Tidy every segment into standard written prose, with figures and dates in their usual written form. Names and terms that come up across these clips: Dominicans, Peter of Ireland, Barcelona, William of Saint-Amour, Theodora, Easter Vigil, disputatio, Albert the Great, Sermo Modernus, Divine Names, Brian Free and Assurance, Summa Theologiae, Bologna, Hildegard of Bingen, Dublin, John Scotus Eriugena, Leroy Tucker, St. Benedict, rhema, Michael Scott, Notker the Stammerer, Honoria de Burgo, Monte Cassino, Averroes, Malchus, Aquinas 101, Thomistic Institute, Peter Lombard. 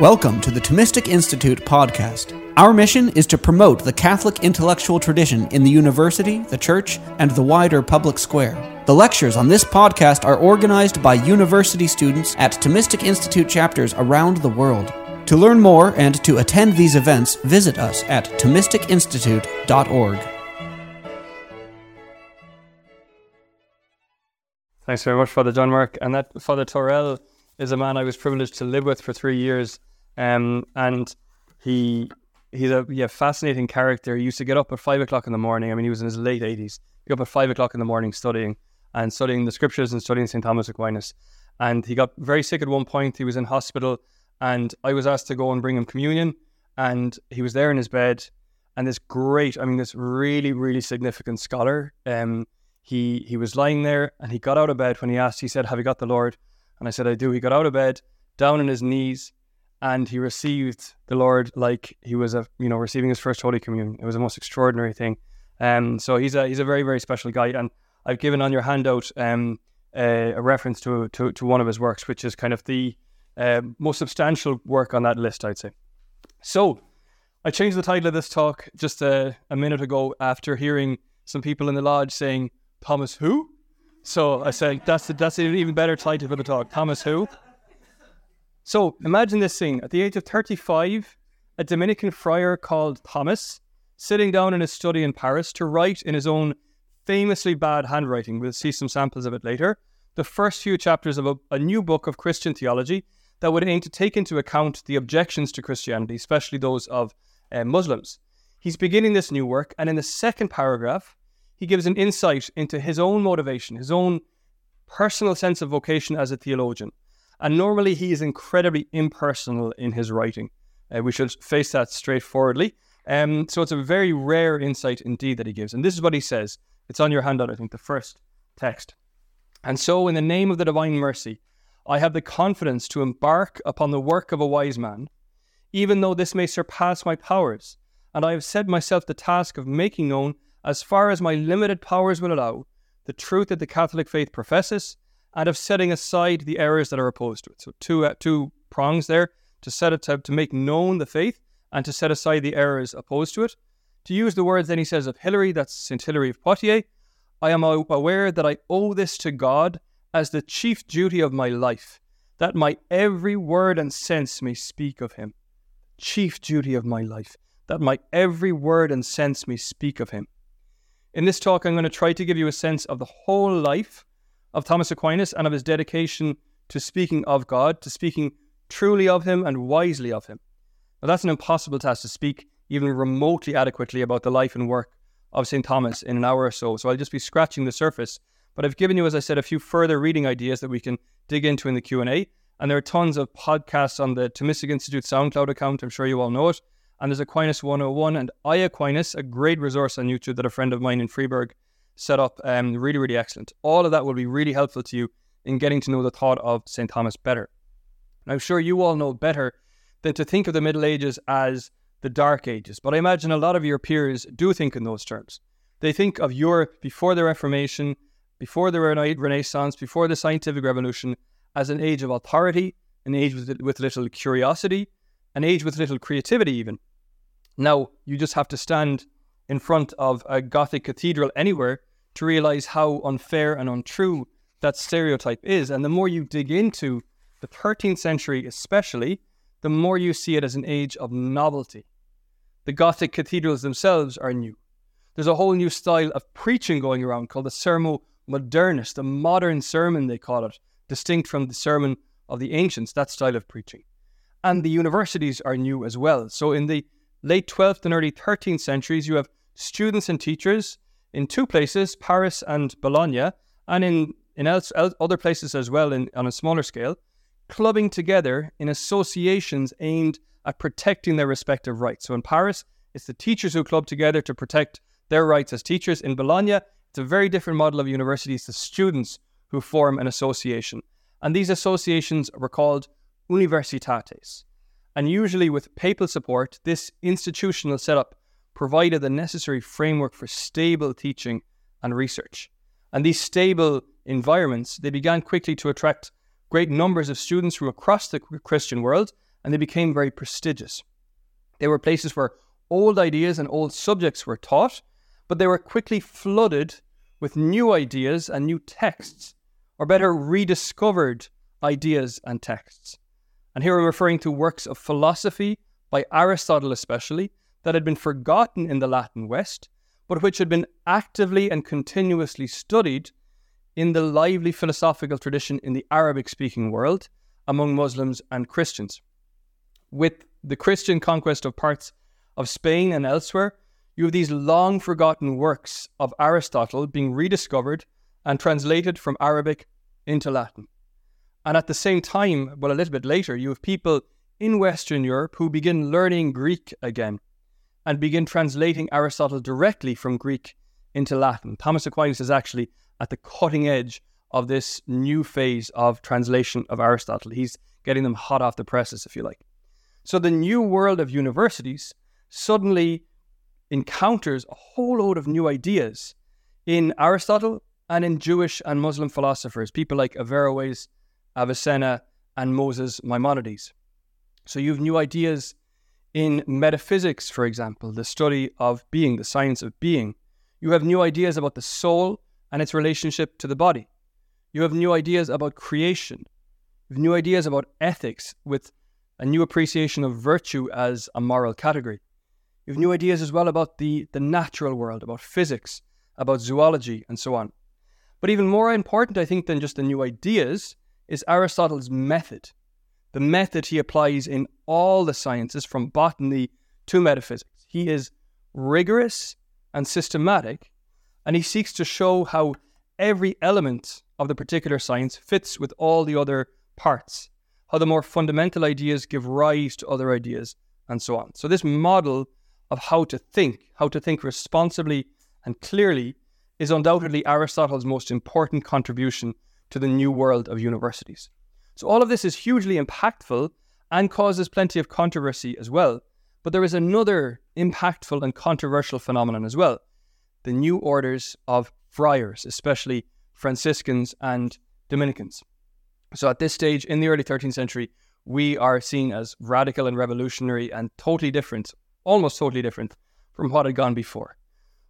Welcome to the Thomistic Institute podcast. Our mission is to promote the Catholic intellectual tradition in the university, the church, and the wider public square. The lectures on this podcast are organized by university students at Thomistic Institute chapters around the world. To learn more and to attend these events, visit us at thomisticinstitute.org. Thanks very much, Father John Mark. And that Father Torrell is a man I was privileged to live with for 3 years. And he's a fascinating character. He used to get up at 5 o'clock in the morning. I mean, he was in his late 80s. He got up at 5 o'clock in the morning studying the scriptures and studying St. Thomas Aquinas. And he got very sick at one point. He was in hospital and I was asked to go and bring him communion. And he was there in his bed. And this really, really significant scholar, he was lying there and he got out of bed when he said, "Have you got the Lord?" And I said, "I do." He got out of bed, down on his knees, and he received the Lord like he was receiving his first Holy Communion. It was the most extraordinary thing. So he's a very, very special guy. And I've given on your handout a reference to one of his works, which is kind of the most substantial work on that list, I'd say. So I changed the title of this talk just a minute ago after hearing some people in the lodge saying, "Thomas who?" So I said, that's an even better title for the talk, Thomas who? So imagine this scene. At the age of 35, a Dominican friar called Thomas, sitting down in his study in Paris to write in his own famously bad handwriting, we'll see some samples of it later, the first few chapters of a new book of Christian theology that would aim to take into account the objections to Christianity, especially those of Muslims. He's beginning this new work, and in the second paragraph, he gives an insight into his own motivation, his own personal sense of vocation as a theologian. And normally he is incredibly impersonal in his writing. We should face that straightforwardly. So it's a very rare insight indeed that he gives. And this is what he says. It's on your handout, I think, the first text. "And so, in the name of the divine mercy, I have the confidence to embark upon the work of a wise man, even though this may surpass my powers. And I have set myself the task of making known, as far as my limited powers will allow, the truth that the Catholic faith professes, and of setting aside the errors that are opposed to it." So two prongs there, to make known the faith and to set aside the errors opposed to it. To use the words, then he says, of Hilary, that's St. Hilary of Poitiers, "I am aware that I owe this to God as the chief duty of my life, that my every word and sense may speak of him." Chief duty of my life, that my every word and sense may speak of him. In this talk, I'm going to try to give you a sense of the whole life of Thomas Aquinas and of his dedication to speaking of God, to speaking truly of him and wisely of him. Now, that's an impossible task, to speak even remotely adequately about the life and work of St. Thomas in an hour or so. So I'll just be scratching the surface. But I've given you, as I said, a few further reading ideas that we can dig into in the Q&A. And there are tons of podcasts on the Thomistic Institute SoundCloud account. I'm sure you all know it. And there's Aquinas 101 and I Aquinas, a great resource on YouTube that a friend of mine in Freiburg set up. Really, really excellent. All of that will be really helpful to you in getting to know the thought of St. Thomas better. And I'm sure you all know better than to think of the Middle Ages as the Dark Ages. But I imagine a lot of your peers do think in those terms. They think of Europe before the Reformation, before the Renaissance, before the Scientific Revolution, as an age of authority, an age with little curiosity, an age with little creativity even. Now, you just have to stand in front of a Gothic cathedral anywhere to realize how unfair and untrue that stereotype is. And the more you dig into the 13th century especially, the more you see it as an age of novelty. The Gothic cathedrals themselves are new. There's a whole new style of preaching going around called the Sermo Modernus, the modern sermon they call it, distinct from the sermon of the ancients, that style of preaching. And the universities are new as well. So in the late 12th and early 13th centuries, you have students and teachers in two places, Paris and Bologna, and in other places as well, on a smaller scale, clubbing together in associations aimed at protecting their respective rights. So in Paris, it's the teachers who club together to protect their rights as teachers. In Bologna, it's a very different model of universities, the students who form an association. And these associations were called universitates. And usually with papal support, this institutional setup provided the necessary framework for stable teaching and research. And these stable environments, they began quickly to attract great numbers of students from across the Christian world and they became very prestigious. They were places where old ideas and old subjects were taught, but they were quickly flooded with new ideas and new texts, or better, rediscovered ideas and texts. And here I'm referring to works of philosophy, by Aristotle especially, that had been forgotten in the Latin West, but which had been actively and continuously studied in the lively philosophical tradition in the Arabic-speaking world among Muslims and Christians. With the Christian conquest of parts of Spain and elsewhere, you have these long-forgotten works of Aristotle being rediscovered and translated from Arabic into Latin. And at the same time, well, a little bit later, you have people in Western Europe who begin learning Greek again and begin translating Aristotle directly from Greek into Latin. Thomas Aquinas is actually at the cutting edge of this new phase of translation of Aristotle. He's getting them hot off the presses, if you like. So the new world of universities suddenly encounters a whole load of new ideas in Aristotle and in Jewish and Muslim philosophers, people like Averroes, Avicenna, and Moses Maimonides. So you have new ideas in metaphysics, for example, the study of being, the science of being. You have new ideas about the soul and its relationship to the body. You have new ideas about creation. You have new ideas about ethics with a new appreciation of virtue as a moral category. You have new ideas as well about the natural world, about physics, about zoology, and so on. But even more important, I think, than just the new ideas is Aristotle's method. The method he applies in all the sciences, from botany to metaphysics. He is rigorous and systematic, and he seeks to show how every element of the particular science fits with all the other parts, how the more fundamental ideas give rise to other ideas, and so on. So this model of how to think responsibly and clearly, is undoubtedly Aristotle's most important contribution to the new world of universities. So all of this is hugely impactful and causes plenty of controversy as well. But there is another impactful and controversial phenomenon as well. The new orders of friars, especially Franciscans and Dominicans. So at this stage in the early 13th century, we are seen as radical and revolutionary and totally different, almost totally different from what had gone before.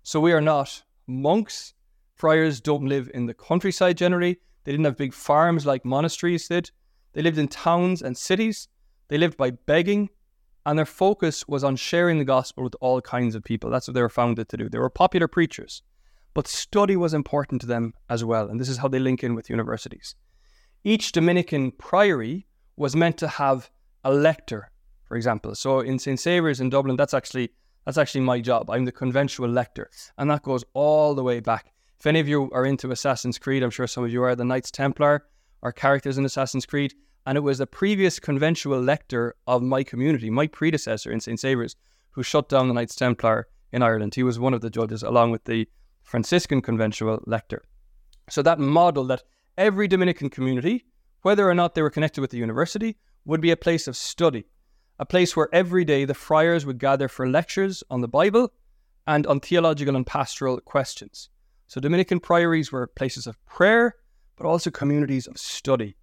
So we are not monks. Friars don't live in the countryside generally. They didn't have big farms like monasteries did. They lived in towns and cities. They lived by begging, and their focus was on sharing the gospel with all kinds of people. That's what they were founded to do. They were popular preachers, but study was important to them as well, and this is how they link in with universities. Each Dominican priory was meant to have a lector, for example. So in St. Saviour's in Dublin, that's actually my job. I'm the conventual lector, and that goes all the way back. If any of you are into Assassin's Creed, I'm sure some of you are, the Knights Templar are characters in Assassin's Creed. And it was the previous conventual lector of my community, my predecessor in St. Saviour's, who shut down the Knights Templar in Ireland. He was one of the judges, along with the Franciscan conventual lector. So that model that every Dominican community, whether or not they were connected with the university, would be a place of study, a place where every day the friars would gather for lectures on the Bible and on theological and pastoral questions. So Dominican priories were places of prayer, but also communities of study.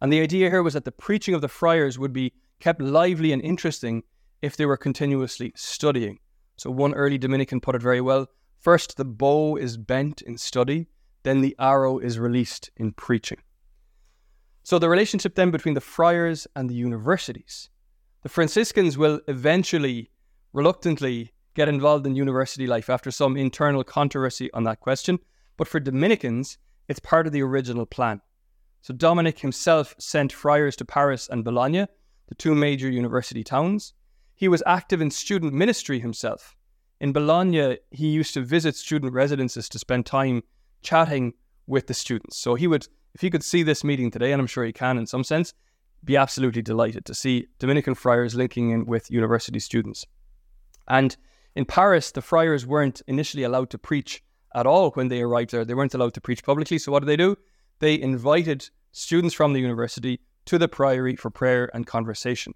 And the idea here was that the preaching of the friars would be kept lively and interesting if they were continuously studying. So one early Dominican put it very well, first the bow is bent in study, then the arrow is released in preaching. So the relationship then between the friars and the universities. The Franciscans will eventually, reluctantly, get involved in university life after some internal controversy on that question. But for Dominicans, it's part of the original plan. So Dominic himself sent friars to Paris and Bologna, the two major university towns. He was active in student ministry himself. In Bologna, he used to visit student residences to spend time chatting with the students. So he would, if he could see this meeting today, and I'm sure he can in some sense, be absolutely delighted to see Dominican friars linking in with university students. And in Paris, the friars weren't initially allowed to preach at all when they arrived there. They weren't allowed to preach publicly. So what did they do? They invited students from the university to the priory for prayer and conversation.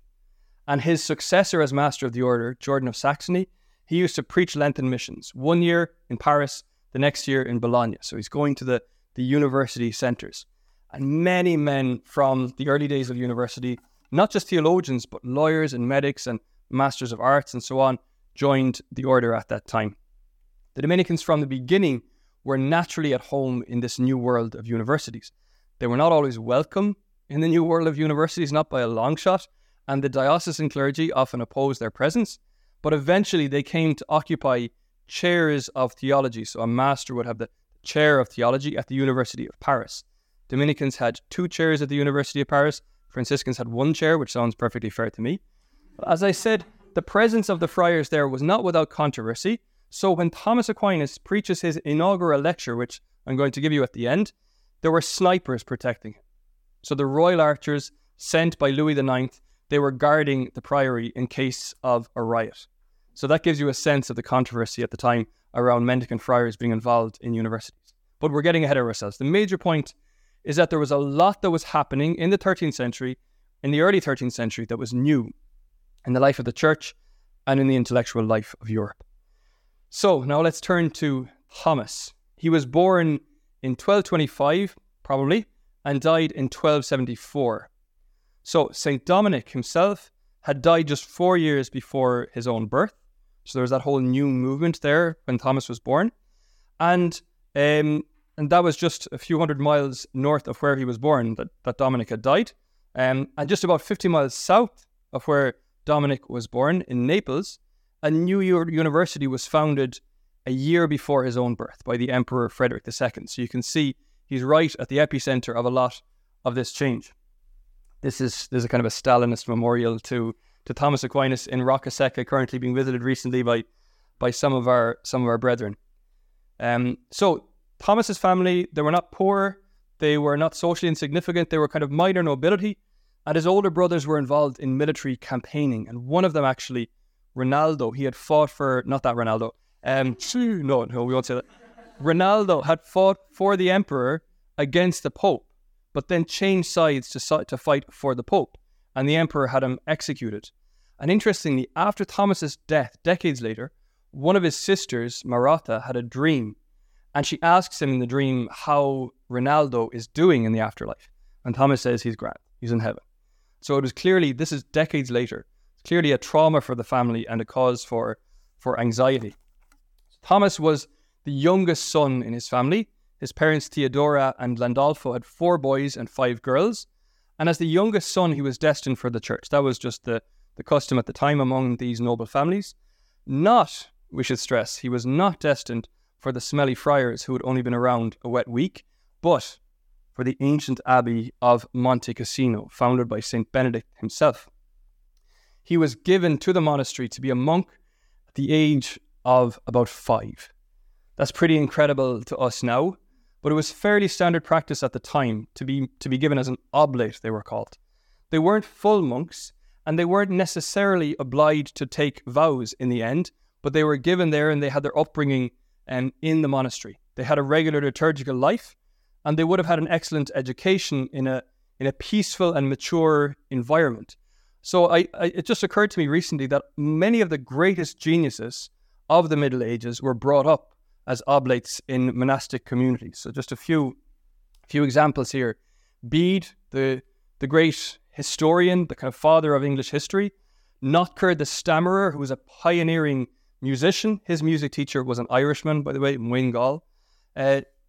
And his successor as master of the order, Jordan of Saxony, he used to preach Lenten missions. One year in Paris, the next year in Bologna. So he's going to the university centres. And many men from the early days of university not just theologians, but lawyers and medics and masters of arts and so on joined the order at that time. The Dominicans from the beginning were naturally at home in this new world of universities. They were not always welcome in the new world of universities, not by a long shot, and the diocesan clergy often opposed their presence, but eventually they came to occupy chairs of theology. So a master would have the chair of theology at the University of Paris. Dominicans had 2 chairs at the University of Paris. Franciscans had 1 chair, which sounds perfectly fair to me. But as I said, the presence of the friars there was not without controversy. So when Thomas Aquinas preaches his inaugural lecture, which I'm going to give you at the end, there were snipers protecting him. So the royal archers sent by Louis IX, they were guarding the priory in case of a riot. So that gives you a sense of the controversy at the time around mendicant friars being involved in universities. But we're getting ahead of ourselves. The major point is that there was a lot that was happening in the 13th century, in the early 13th century, that was new in the life of the church and in the intellectual life of Europe. So now let's turn to Thomas. He was born in 1225, probably, and died in 1274. So St. Dominic himself had died just 4 years before his own birth. So there was that whole new movement there when Thomas was born. And that was just a few hundred miles north of where he was born that Dominic had died. And just about 50 miles south of where Dominic was born, in Naples, a new university was founded a year before his own birth by the Emperor Frederick II. So you can see he's right at the epicenter of a lot of this change. There's a kind of a Stalinist memorial to Thomas Aquinas in Rocca Secca, currently being visited recently by some of our brethren. So Thomas's family, they were not poor, they were not socially insignificant, they were kind of minor nobility, and his older brothers were involved in military campaigning, and one of them actually, Rinaldo, he had fought for, not that Rinaldo, no, we won't say that. Rinaldo had fought for the emperor against the pope, but then changed sides to fight for the pope, and the emperor had him executed. And interestingly, after Thomas's death, decades later, one of his sisters, Maratha, had a dream, and she asks him in the dream how Rinaldo is doing in the afterlife. And Thomas says he's grand, he's in heaven. So it was clearly, this is decades later, clearly a trauma for the family and a cause for anxiety. Thomas was the youngest son in his family. His parents, Theodora and Landolfo, had 4 boys and 5 girls. And as the youngest son, he was destined for the church. That was just the custom at the time among these noble families. Not, we should stress, he was not destined for the smelly friars who had only been around a wet week, but for the ancient abbey of Monte Cassino, founded by St. Benedict himself. He was given to the monastery to be a monk at the age of about 5. That's pretty incredible to us now, but it was fairly standard practice at the time to be given as an oblate, they were called. They weren't full monks, and they weren't necessarily obliged to take vows in the end, but they were given there and they had their upbringing in the monastery. They had a regular liturgical life, and they would have had an excellent education in a peaceful and mature environment. So it just occurred to me recently that many of the greatest geniuses of the Middle Ages were brought up as oblates in monastic communities. So just a few examples here. Bede, the great historian, the kind of father of English history. Notker the Stammerer, who was a pioneering musician. His music teacher was an Irishman, by the way, Moin Gall.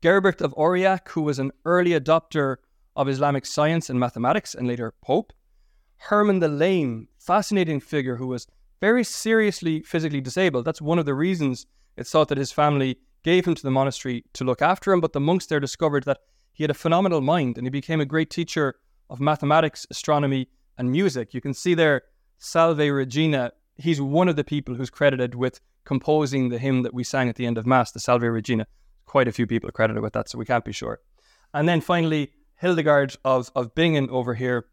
Gerbert of Aurillac, who was an early adopter of Islamic science and mathematics, and later Pope. Herman the Lame, fascinating figure who was very seriously physically disabled. That's one of the reasons it's thought that his family gave him to the monastery to look after him, but the monks there discovered that he had a phenomenal mind and he became a great teacher of mathematics, astronomy, and music. You can see there, Salve Regina, he's one of the people who's credited with composing the hymn that we sang at the end of Mass, the Salve Regina. Quite a few people are credited with that, so we can't be sure. And then finally, Hildegard of Bingen over here,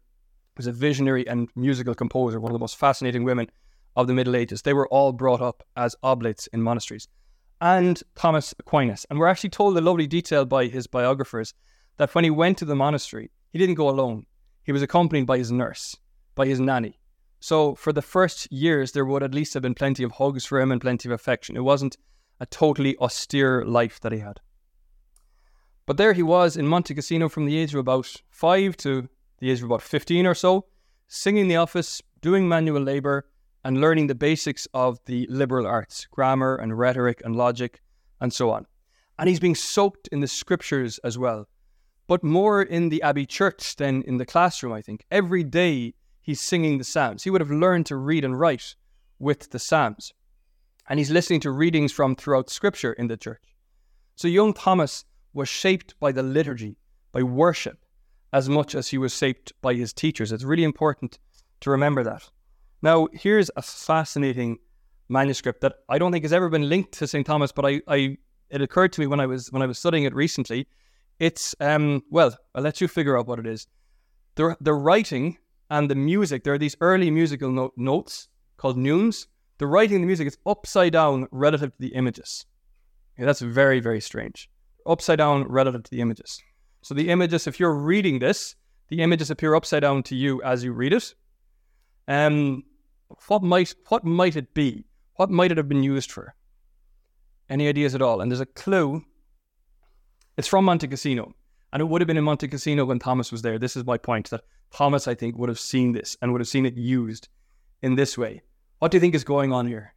was a visionary and musical composer, one of the most fascinating women of the Middle Ages. They were all brought up as oblates in monasteries. And Thomas Aquinas. And we're actually told a lovely detail by his biographers that when he went to the monastery, he didn't go alone. He was accompanied by his nurse, by his nanny. So for the first years, there would at least have been plenty of hugs for him and plenty of affection. It wasn't a totally austere life that he had. But there he was in Monte Cassino from the age of about 5 to the age of about 15 or so. singing the office, doing manual labor, and learning the basics of the liberal arts, grammar and rhetoric and logic, and so on. And he's being soaked in the scriptures as well, but more in the abbey church than in the classroom, I think. Every day he's singing the Psalms. He would have learned to read and write with the Psalms. And he's listening to readings from throughout scripture in the church. So young Thomas was shaped by the liturgy, by worship, as much as he was shaped by his teachers. It's really important to remember that. Now, here's a fascinating manuscript that I don't think has ever been linked to St. Thomas, but it occurred to me when I was studying it recently. It's, well, I'll let you figure out what it is. The writing and the music, there are these early musical notes called neumes. The writing and the music is upside down relative to the images. Yeah, that's very, very strange. Upside down relative to the images. So the images, if you're reading this, the images appear upside down to you as you read it. What might it be? What might it have been used for? Any ideas at all? And there's a clue. It's from Monte Cassino, and it would have been in Monte Cassino when Thomas was there. This is my point, that Thomas, I think, would have seen this and would have seen it used in this way. What do you think is going on here?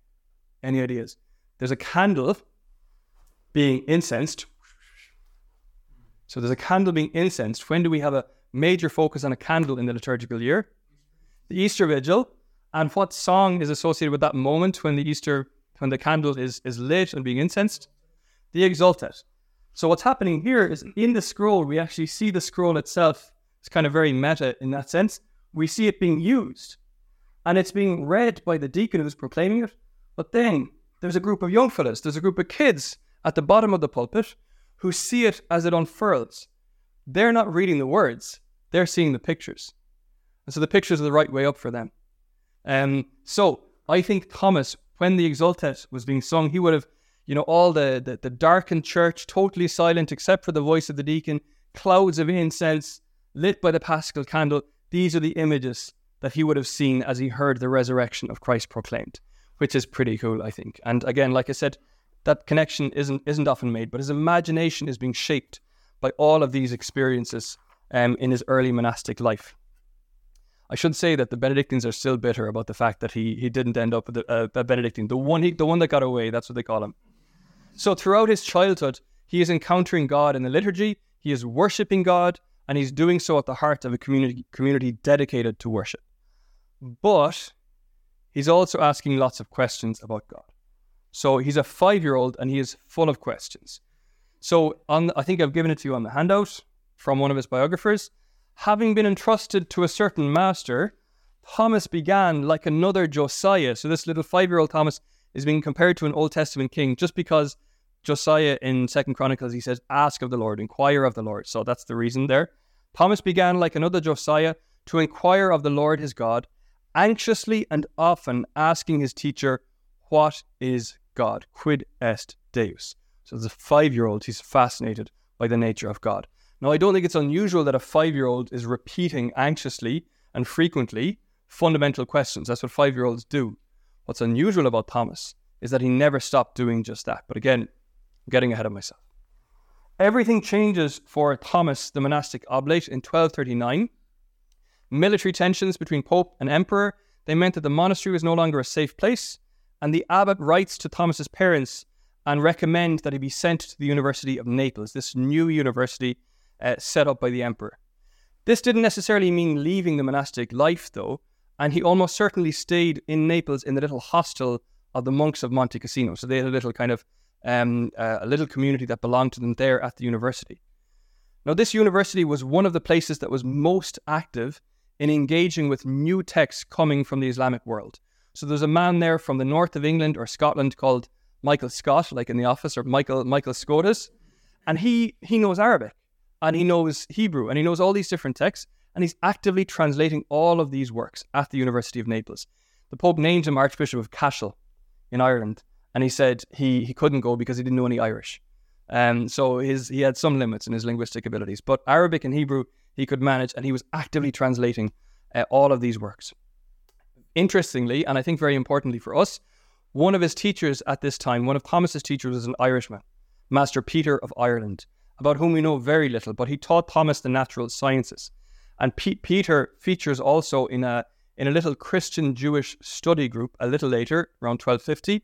Any ideas? There's a candle being incensed. So there's a candle being incensed. When do we have a major focus on a candle in the liturgical year? The Easter Vigil. And what song is associated with that moment when the candle is lit and being incensed? The Exultet. So what's happening here is, in the scroll, we actually see the scroll itself. It's kind of very meta in that sense. We see it being used, and it's being read by the deacon who's proclaiming it. But then there's a group of young fellas, there's a group of kids at the bottom of the pulpit who see it as it unfurls. They're not reading the words, they're seeing the pictures. And so the pictures are the right way up for them. So I think Thomas, when the Exultet was being sung, he would have, all the darkened church, totally silent except for the voice of the deacon, clouds of incense lit by the paschal candle. These are the images that he would have seen as he heard the resurrection of Christ proclaimed, which is pretty cool, I think. And again, like I said, that connection isn't often made, but his imagination is being shaped by all of these experiences in his early monastic life. I should say that the Benedictines are still bitter about the fact that he didn't end up with a Benedictine. The one that got away, that's what they call him. So throughout his childhood, he is encountering God in the liturgy, he is worshipping God, and he's doing so at the heart of a community dedicated to worship. But he's also asking lots of questions about God. So he's a 5-year-old and he is full of questions. So I think I've given it to you on the handout from one of his biographers. Having been entrusted to a certain master, Thomas began like another Josiah. So this little 5-year-old Thomas is being compared to an Old Testament king, just because Josiah in 2 Chronicles, he says, ask of the Lord, inquire of the Lord. So that's the reason there. Thomas began like another Josiah to inquire of the Lord his God, anxiously and often asking his teacher, what is God? Quid est Deus? So as a 5-year-old, he's fascinated by the nature of God. Now, I don't think it's unusual that a 5-year-old is repeating anxiously and frequently fundamental questions. That's what 5-year-olds do. What's unusual about Thomas is that he never stopped doing just that. But again, I'm getting ahead of myself. Everything changes for Thomas, the monastic oblate, in 1239. Military tensions between Pope and Emperor, they meant that the monastery was no longer a safe place. And the abbot writes to Thomas's parents and recommends that he be sent to the University of Naples, this new university set up by the emperor. This didn't necessarily mean leaving the monastic life, though, and he almost certainly stayed in Naples in the little hostel of the monks of Monte Cassino. So they had a little kind of a little community that belonged to them there at the university. Now, this university was one of the places that was most active in engaging with new texts coming from the Islamic world. So there's a man there from the north of England or Scotland called Michael Scott, like in The Office, or Michael Scotus. And he knows Arabic, and he knows Hebrew, and he knows all these different texts. And he's actively translating all of these works at the University of Naples. The Pope named him Archbishop of Cashel in Ireland. And he said he couldn't go because he didn't know any Irish. So he had some limits in his linguistic abilities. But Arabic and Hebrew he could manage, and he was actively translating all of these works. Interestingly, and I think very importantly for us, one of his teachers at this time, one of Thomas's teachers, was an Irishman, Master Peter of Ireland, about whom we know very little, but he taught Thomas the natural sciences. And Peter features also in a little Christian Jewish study group a little later, around 1250,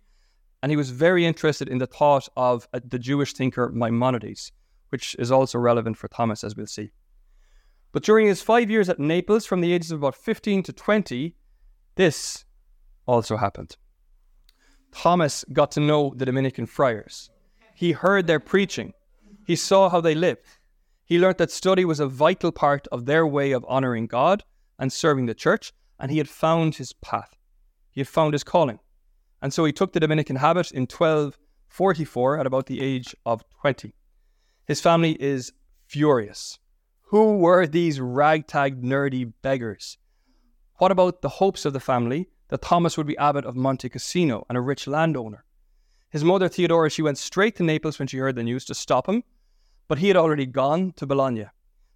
and he was very interested in the thought of the Jewish thinker Maimonides, which is also relevant for Thomas, as we'll see. But during his 5 years at Naples, from the ages of about 15 to 20, this also happened. Thomas got to know the Dominican friars. He heard their preaching. He saw how they lived. He learnt that study was a vital part of their way of honouring God and serving the church, and he had found his path. He had found his calling. And so he took the Dominican habit in 1244 at about the age of 20. His family is furious. Who were these ragtag, nerdy beggars? What about the hopes of the family that Thomas would be abbot of Monte Cassino and a rich landowner? His mother, Theodora, she went straight to Naples when she heard the news to stop him, but he had already gone to Bologna.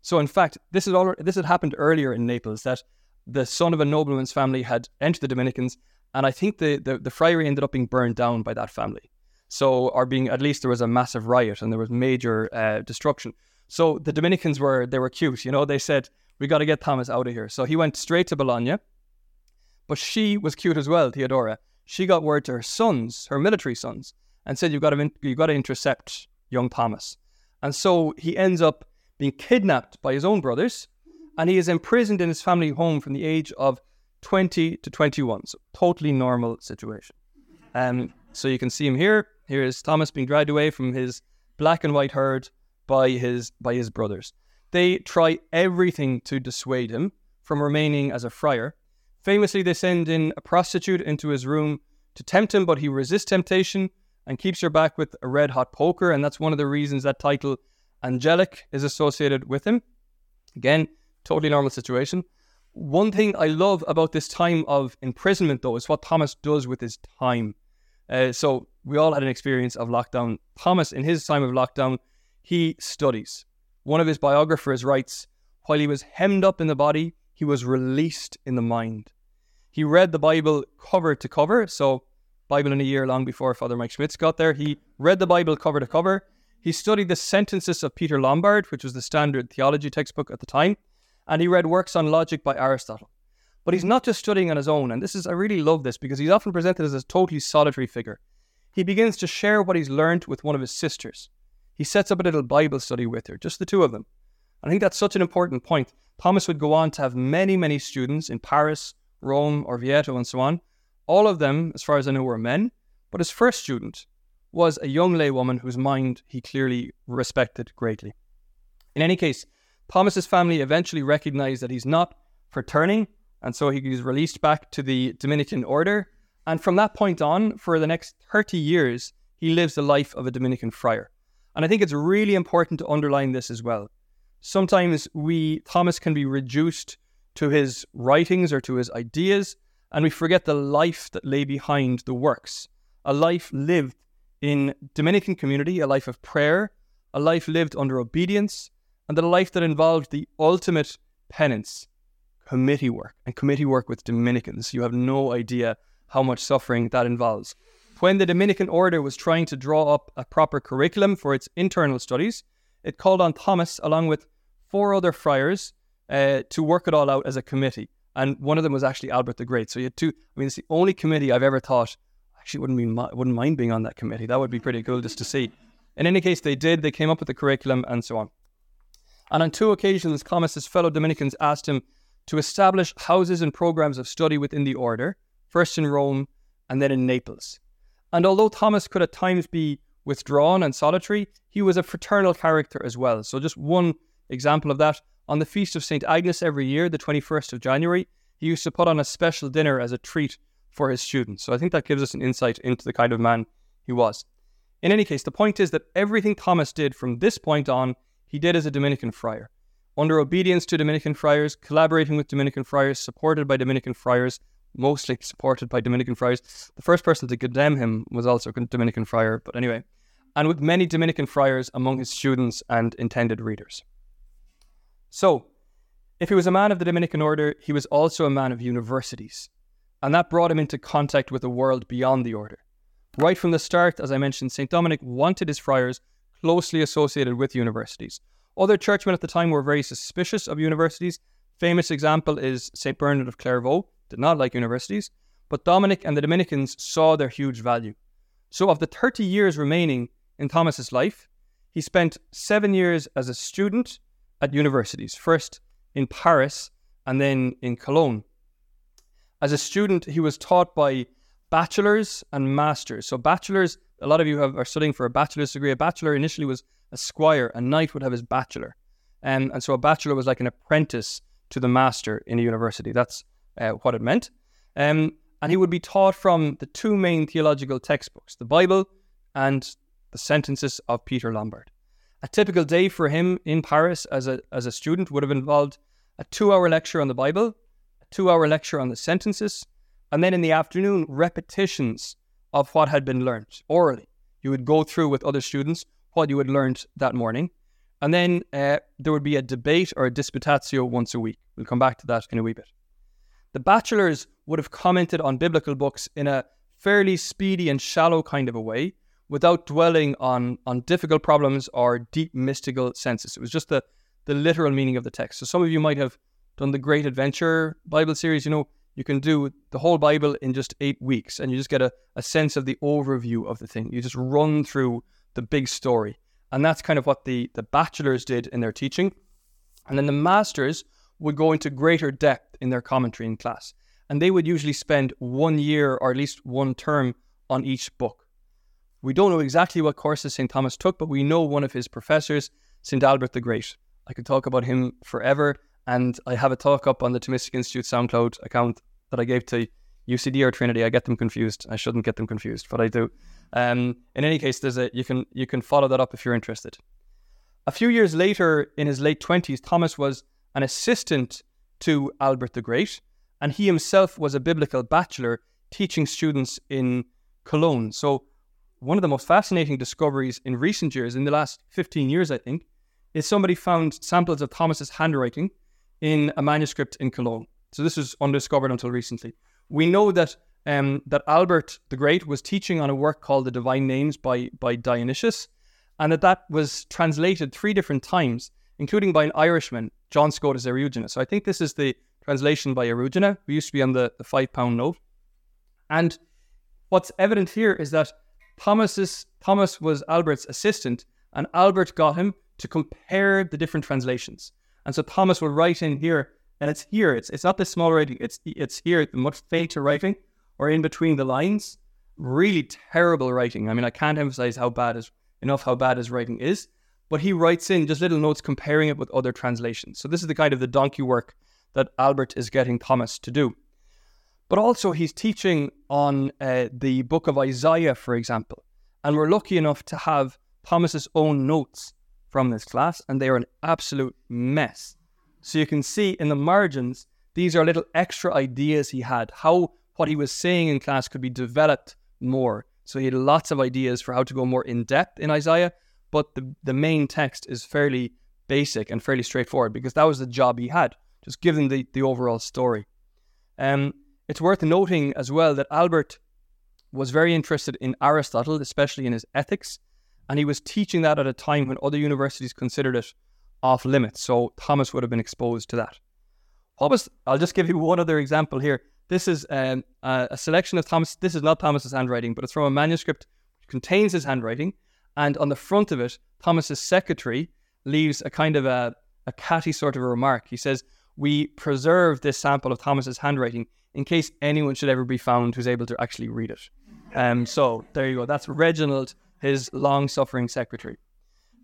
So in fact, this had happened earlier in Naples, that the son of a nobleman's family had entered the Dominicans, and I think the friary ended up being burned down by that family. So, at least there was a massive riot and there was major destruction. So the Dominicans were cute, they said, we got to get Thomas out of here. So he went straight to Bologna, but she was cute as well, Theodora. She got word to her sons, her military sons, and said, you've got to intercept young Thomas. And so he ends up being kidnapped by his own brothers, and he is imprisoned in his family home from the age of 20 to 21. So totally normal situation. So you can see him here. Here is Thomas being dragged away from his black and white herd by his brothers. They try everything to dissuade him from remaining as a friar. Famously, they send in a prostitute into his room to tempt him, but he resists temptation and keeps her back with a red hot poker, and that's one of the reasons that title angelic is associated with him. Again, totally normal situation. One thing I love about this time of imprisonment, though, is what Thomas does with his time. So we all had an experience of lockdown. Thomas, in his time of lockdown, he studies. One of his biographers writes, while he was hemmed up in the body, he was released in the mind. He read the Bible cover to cover. So Bible in a Year, long before Father Mike Schmitz got there. He read the Bible cover to cover. He studied the sentences of Peter Lombard, which was the standard theology textbook at the time. And he read works on logic by Aristotle. But he's not just studying on his own. And I really love this because he's often presented as a totally solitary figure. He begins to share what he's learned with one of his sisters. He sets up a little Bible study with her, just the two of them. I think that's such an important point. Thomas would go on to have many, many students in Paris, Rome, Orvieto, and so on. All of them, as far as I know, were men. But his first student was a young lay woman whose mind he clearly respected greatly. In any case, Thomas's family eventually recognized that he's not returning, and so he's released back to the Dominican order. And from that point on, for the next 30 years, he lives the life of a Dominican friar. And I think it's really important to underline this as well. Sometimes Thomas can be reduced to his writings or to his ideas, and we forget the life that lay behind the works. A life lived in Dominican community, a life of prayer, a life lived under obedience, and the life that involved the ultimate penance, committee work, and committee work with Dominicans. You have no idea how much suffering that involves. When the Dominican order was trying to draw up a proper curriculum for its internal studies, it called on Thomas, along with four other friars, to work it all out as a committee. And one of them was actually Albert the Great. So you had two. I mean, it's the only committee I've ever thought, actually, wouldn't mind being on that committee. That would be pretty cool just to see. In any case, they did. They came up with the curriculum and so on. And on two occasions, Thomas's fellow Dominicans asked him to establish houses and programs of study within the order, first in Rome and then in Naples. And although Thomas could at times be withdrawn and solitary, he was a fraternal character as well. So just one example of that, on the Feast of St. Agnes every year, the 21st of January, he used to put on a special dinner as a treat for his students. So I think that gives us an insight into the kind of man he was. In any case, the point is that everything Thomas did from this point on, he did as a Dominican friar. Under obedience to Dominican friars, collaborating with Dominican friars, supported by Dominican friars, mostly supported by Dominican friars. The first person to condemn him was also a Dominican friar, but anyway. And with many Dominican friars among his students and intended readers. So, if he was a man of the Dominican order, he was also a man of universities. And that brought him into contact with the world beyond the order. Right from the start, as I mentioned, St. Dominic wanted his friars closely associated with universities. Other churchmen at the time were very suspicious of universities, Famous example is St. Bernard of Clairvaux, did not like universities, but Dominic and the Dominicans saw their huge value. So of the 30 years remaining in Thomas's life, he spent 7 years as a student at universities, first in Paris and then in Cologne. As a student, he was taught by bachelors and masters. So bachelors, a lot of you are studying for a bachelor's degree. A bachelor initially was a squire. A knight would have his bachelor. And so a bachelor was like an apprentice to the master in a university. That's what it meant. And he would be taught from the two main theological textbooks, the Bible and the sentences of Peter Lombard. A typical day for him in Paris as a student would have involved a 2-hour lecture on the Bible, a 2-hour lecture on the sentences, and then in the afternoon, repetitions of what had been learned orally. You would go through with other students what you had learned that morning. And then there would be a debate or a disputatio once a week. We'll come back to that in a wee bit. The bachelors would have commented on biblical books in a fairly speedy and shallow kind of a way, without dwelling on difficult problems or deep mystical senses. It was just the literal meaning of the text. So some of you might have done the Great Adventure Bible series. You know, you can do the whole Bible in just 8 weeks and you just get a sense of the overview of the thing. You just run through the big story. And that's kind of what the bachelors did in their teaching. And then the masters would go into greater depth in their commentary in class. And they would usually spend 1 year or at least one term on each book. We don't know exactly what courses St. Thomas took, but we know one of his professors, St. Albert the Great. I could talk about him forever, and I have a talk up on the Thomistic Institute SoundCloud account that I gave to UCD or Trinity. I get them confused. I shouldn't get them confused, but I do. In any case, you can follow that up if you're interested. A few years later, in his late 20s, Thomas was an assistant to Albert the Great, and he himself was a biblical bachelor teaching students in Cologne. So one of the most fascinating discoveries in recent years, in the last 15 years, I think, is somebody found samples of Thomas's handwriting in a manuscript in Cologne. So this was undiscovered until recently. We know that Albert the Great was teaching on a work called The Divine Names by Dionysius, and that was translated 3 different times, including by an Irishman, John Scotus Eriugena. So I think this is the translation by Eriugena, who used to be on the £5 note. And what's evident here is that Thomas was Albert's assistant, and Albert got him to compare the different translations. And so Thomas will write in here, and it's here. It's not this small writing. It's here, the much fainter writing, or in between the lines. Really terrible writing. I mean, I can't emphasize how bad his writing is. But he writes in just little notes comparing it with other translations. So this is the kind of the donkey work that Albert is getting Thomas to do. But also he's teaching on the book of Isaiah, for example. And we're lucky enough to have Thomas's own notes from this class, and they are an absolute mess. So you can see in the margins, these are little extra ideas he had, how what he was saying in class could be developed more. So he had lots of ideas for how to go more in depth in Isaiah, but the main text is fairly basic and fairly straightforward, because that was the job he had, just give them the overall story. It's worth noting as well that Albert was very interested in Aristotle, especially in his ethics, and he was teaching that at a time when other universities considered it off limits, so Thomas would have been exposed to that. I'll just give you one other example here. This is a selection of Thomas. This is not Thomas's handwriting, but it's from a manuscript which contains his handwriting, and on the front of it, Thomas's secretary leaves a kind of a catty sort of a remark. He says, "We preserve this sample of Thomas's handwriting in case anyone should ever be found who's able to actually read it." So there you go. That's Reginald, his long-suffering secretary.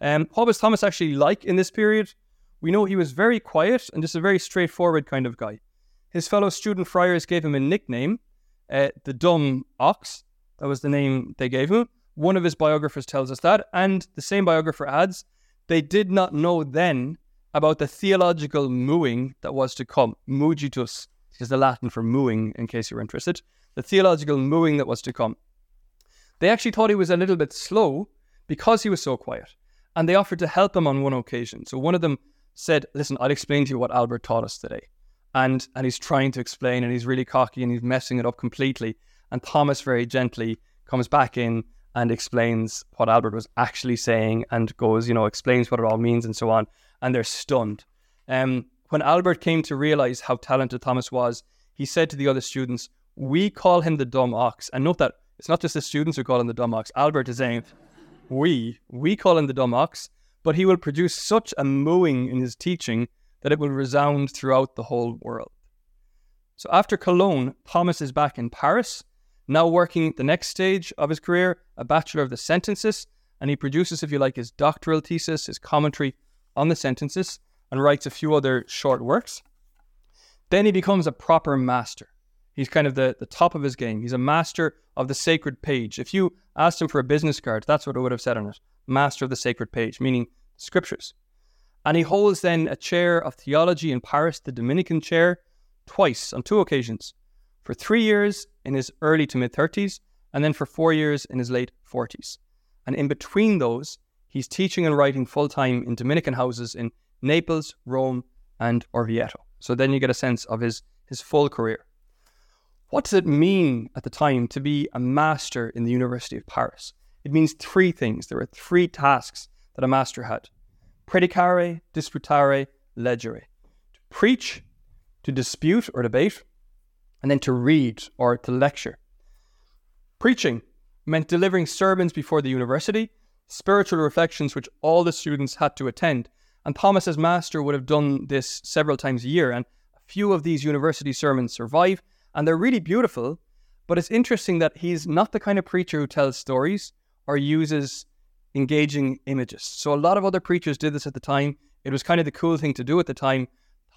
What was Thomas actually like in this period? We know he was very quiet and just a very straightforward kind of guy. His fellow student friars gave him a nickname, the Dumb Ox. That was the name they gave him. One of his biographers tells us that, and the same biographer adds, they did not know then about the theological mooing that was to come. Mugitus is the Latin for mooing, in case you're interested. The theological mooing that was to come. They actually thought he was a little bit slow because he was so quiet, and they offered to help him on one occasion. So one of them said, "Listen, I'll explain to you what Albert taught us today." And he's trying to explain, and he's really cocky, and he's messing it up completely. And Thomas very gently comes back in and explains what Albert was actually saying, and goes, explains what it all means and so on. And they're stunned. When Albert came to realize how talented Thomas was, he said to the other students, "We call him the dumb ox." And note that it's not just the students who call him the dumb ox. Albert is saying, we call him the dumb ox, but he will produce such a mooing in his teaching that it will resound throughout the whole world. So after Cologne, Thomas is back in Paris, now working the next stage of his career, a Bachelor of the Sentences, and he produces, if you like, his doctoral thesis, his commentary on the Sentences, and writes a few other short works. Then he becomes a proper master. He's kind of the top of his game. He's a master of the sacred page. If you asked him for a business card, that's what it would have said on it. Master of the sacred page, meaning scriptures. And he holds then a chair of theology in Paris, the Dominican chair, twice, on two occasions, for 3 years in his early to mid-30s, and then for 4 years in his late 40s. And in between those, he's teaching and writing full-time in Dominican houses in Naples, Rome, and Orvieto. So then you get a sense of his full career. What does it mean at the time to be a master in the University of Paris? It means three things. There were three tasks that a master had. Predicare, disputare, legere. To preach, to dispute or debate, and then to read or to lecture. Preaching meant delivering sermons before the university, spiritual reflections which all the students had to attend. And Thomas as master would have done this several times a year. And a few of these university sermons survive. And they're really beautiful, but it's interesting that he's not the kind of preacher who tells stories or uses engaging images. So a lot of other preachers did this at the time. It was kind of the cool thing to do at the time.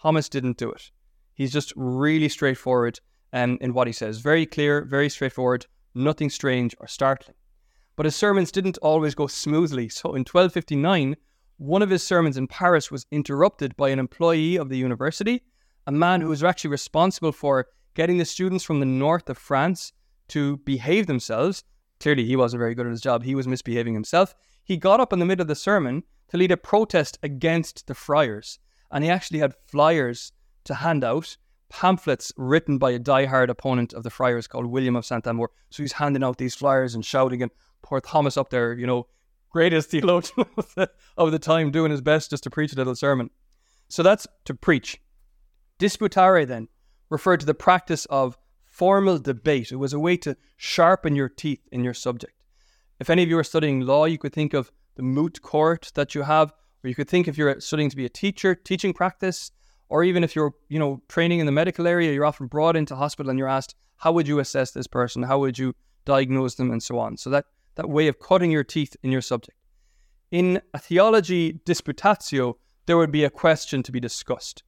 Thomas didn't do it. He's just really straightforward in what he says. Very clear, very straightforward, nothing strange or startling. But his sermons didn't always go smoothly. So in 1259, one of his sermons in Paris was interrupted by an employee of the university, a man who was actually responsible for getting the students from the north of France to behave themselves. Clearly, he wasn't very good at his job. He was misbehaving himself. He got up in the middle of the sermon to lead a protest against the friars. And he actually had flyers to hand out, pamphlets written by a diehard opponent of the friars called William of Saint-Amour. So he's handing out these flyers and shouting, and poor Thomas up there, you know, greatest theologian of the time, doing his best just to preach a little sermon. So that's to preach. Disputare then referred to the practice of formal debate. It was a way to sharpen your teeth in your subject. If any of you are studying law, you could think of the moot court that you have, or you could think if you're studying to be a teacher, teaching practice, or even if you're, you know, training in the medical area, you're often brought into hospital and you're asked, how would you assess this person? How would you diagnose them? And so on. So that way of cutting your teeth in your subject. In a theology disputatio, there would be a question to be discussed.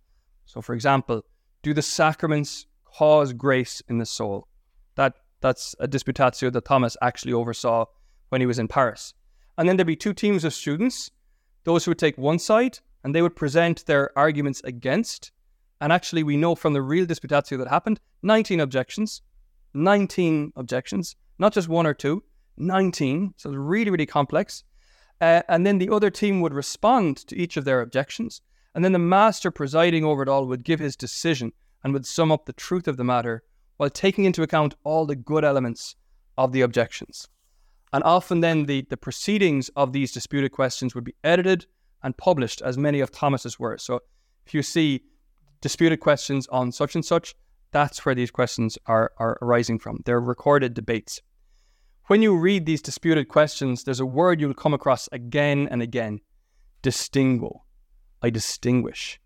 So for example, do the sacraments cause grace in the soul? That's a disputatio that Thomas actually oversaw when he was in Paris. And then there'd be two teams of students, those who would take one side, and they would present their arguments against. And actually, we know from the real disputatio that happened, 19 objections, not just one or two, 19. So it's really, really complex. And then the other team would respond to each of their objections. And then the master presiding over it all would give his decision and would sum up the truth of the matter while taking into account all the good elements of the objections. And often then the proceedings of these disputed questions would be edited and published, as many of Thomas's were. So if you see disputed questions on such and such, that's where these questions are arising from. They're recorded debates. When you read these disputed questions, there's a word you'll come across again and again, distinguo. I distinguish.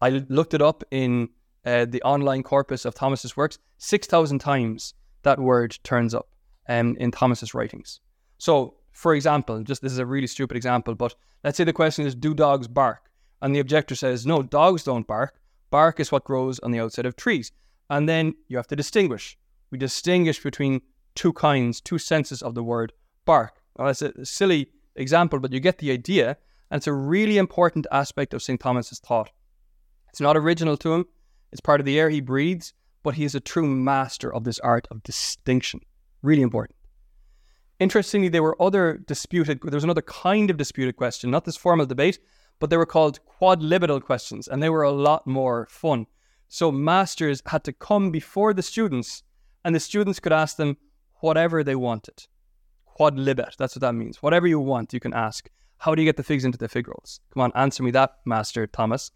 I looked it up in the online corpus of Thomas's works. 6,000 times that word turns up in Thomas's writings. So, for example, just this is a really stupid example, but let's say the question is, do dogs bark? And the objector says, no, dogs don't bark. Bark is what grows on the outside of trees. And then you have to distinguish. We distinguish between two kinds, two senses of the word bark. Now, that's a silly example, but you get the idea. And it's a really important aspect of St. Thomas's thought. It's not original to him. It's part of the air he breathes, but he is a true master of this art of distinction. Really important. Interestingly, there was another kind of disputed question, not this formal debate, but they were called quadlibital questions, and they were a lot more fun. So masters had to come before the students, and the students could ask them whatever they wanted. Quadlibet, that's what that means. Whatever you want, you can ask. How do you get the figs into the fig rolls? Come on, answer me that, Master Thomas.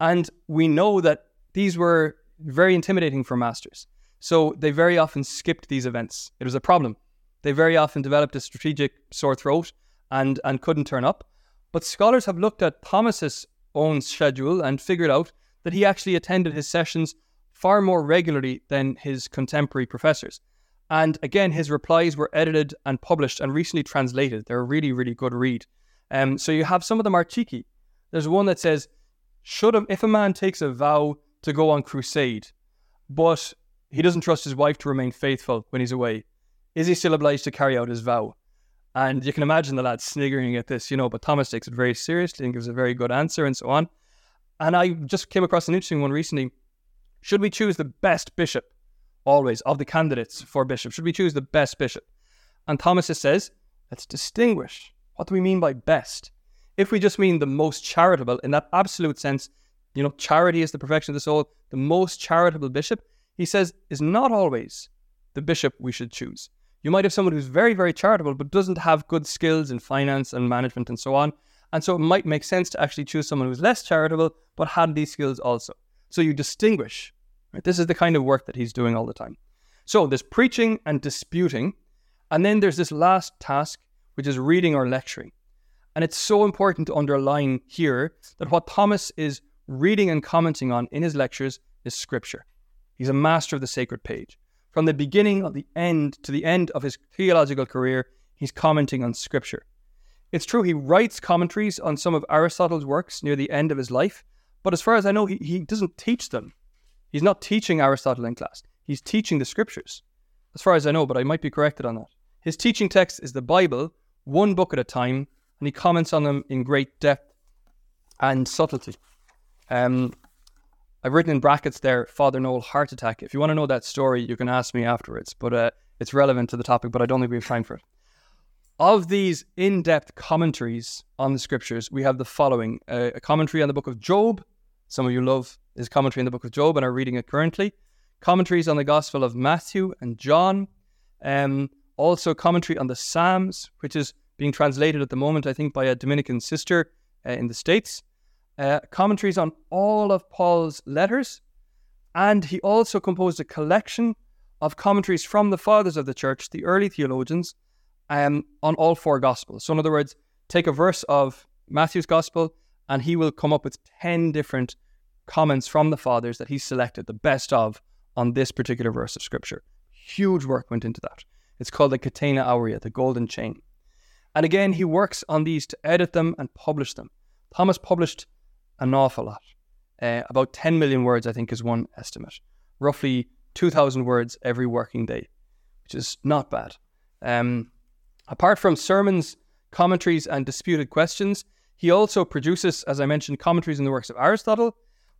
And we know that these were very intimidating for masters. So they very often skipped these events. It was a problem. They very often developed a strategic sore throat and couldn't turn up. But scholars have looked at Thomas's own schedule and figured out that he actually attended his sessions far more regularly than his contemporary professors. And again, his replies were edited and published and recently translated. They're a really, really good read. So you have some of them are cheeky. There's one that says, if a man takes a vow to go on crusade, but he doesn't trust his wife to remain faithful when he's away, is he still obliged to carry out his vow? And you can imagine the lad sniggering at this, but Thomas takes it very seriously and gives a very good answer and so on. And I just came across an interesting one recently. Should we choose the best bishop, always, of the candidates for bishop? Should we choose the best bishop? And Thomas says, let's distinguish. What do we mean by best? If we just mean the most charitable, in that absolute sense, charity is the perfection of the soul, the most charitable bishop, he says, is not always the bishop we should choose. You might have someone who's very, very charitable, but doesn't have good skills in finance and management and so on. And so it might make sense to actually choose someone who's less charitable, but had these skills also. So you distinguish. Right? This is the kind of work that he's doing all the time. So there's preaching and disputing. And then there's this last task, which is reading or lecturing. And it's so important to underline here that what Thomas is reading and commenting on in his lectures is scripture. He's a master of the sacred page. From the beginning of the end to the end of his theological career, he's commenting on scripture. It's true he writes commentaries on some of Aristotle's works near the end of his life, but as far as I know, he doesn't teach them. He's not teaching Aristotle in class. He's teaching the scriptures, as far as I know, but I might be corrected on that. His teaching text is the Bible, one book at a time, and he comments on them in great depth and subtlety. I've written in brackets there, Father Noel heart attack. If you want to know that story, you can ask me afterwards, but it's relevant to the topic, but I don't think we have time for it. Of these in-depth commentaries on the scriptures, we have the following. A commentary on the book of Job. Some of you love his commentary on the book of Job and are reading it currently. Commentaries on the Gospel of Matthew and John. Also commentary on the Psalms, which is being translated at the moment, I think, by a Dominican sister in the States. Commentaries on all of Paul's letters, and he also composed a collection of commentaries from the fathers of the church, the early theologians, on all four gospels. So in other words, take a verse of Matthew's gospel and he will come up with 10 different comments from the fathers that he selected, the best of, on this particular verse of scripture. Huge work went into that. It's called the Catena Aurea, the golden chain. And again, he works on these to edit them and publish them. Thomas published an awful lot. About 10 million words, I think, is one estimate. Roughly 2,000 words every working day, which is not bad. Apart from sermons, commentaries, and disputed questions, he also produces, as I mentioned, commentaries on the works of Aristotle,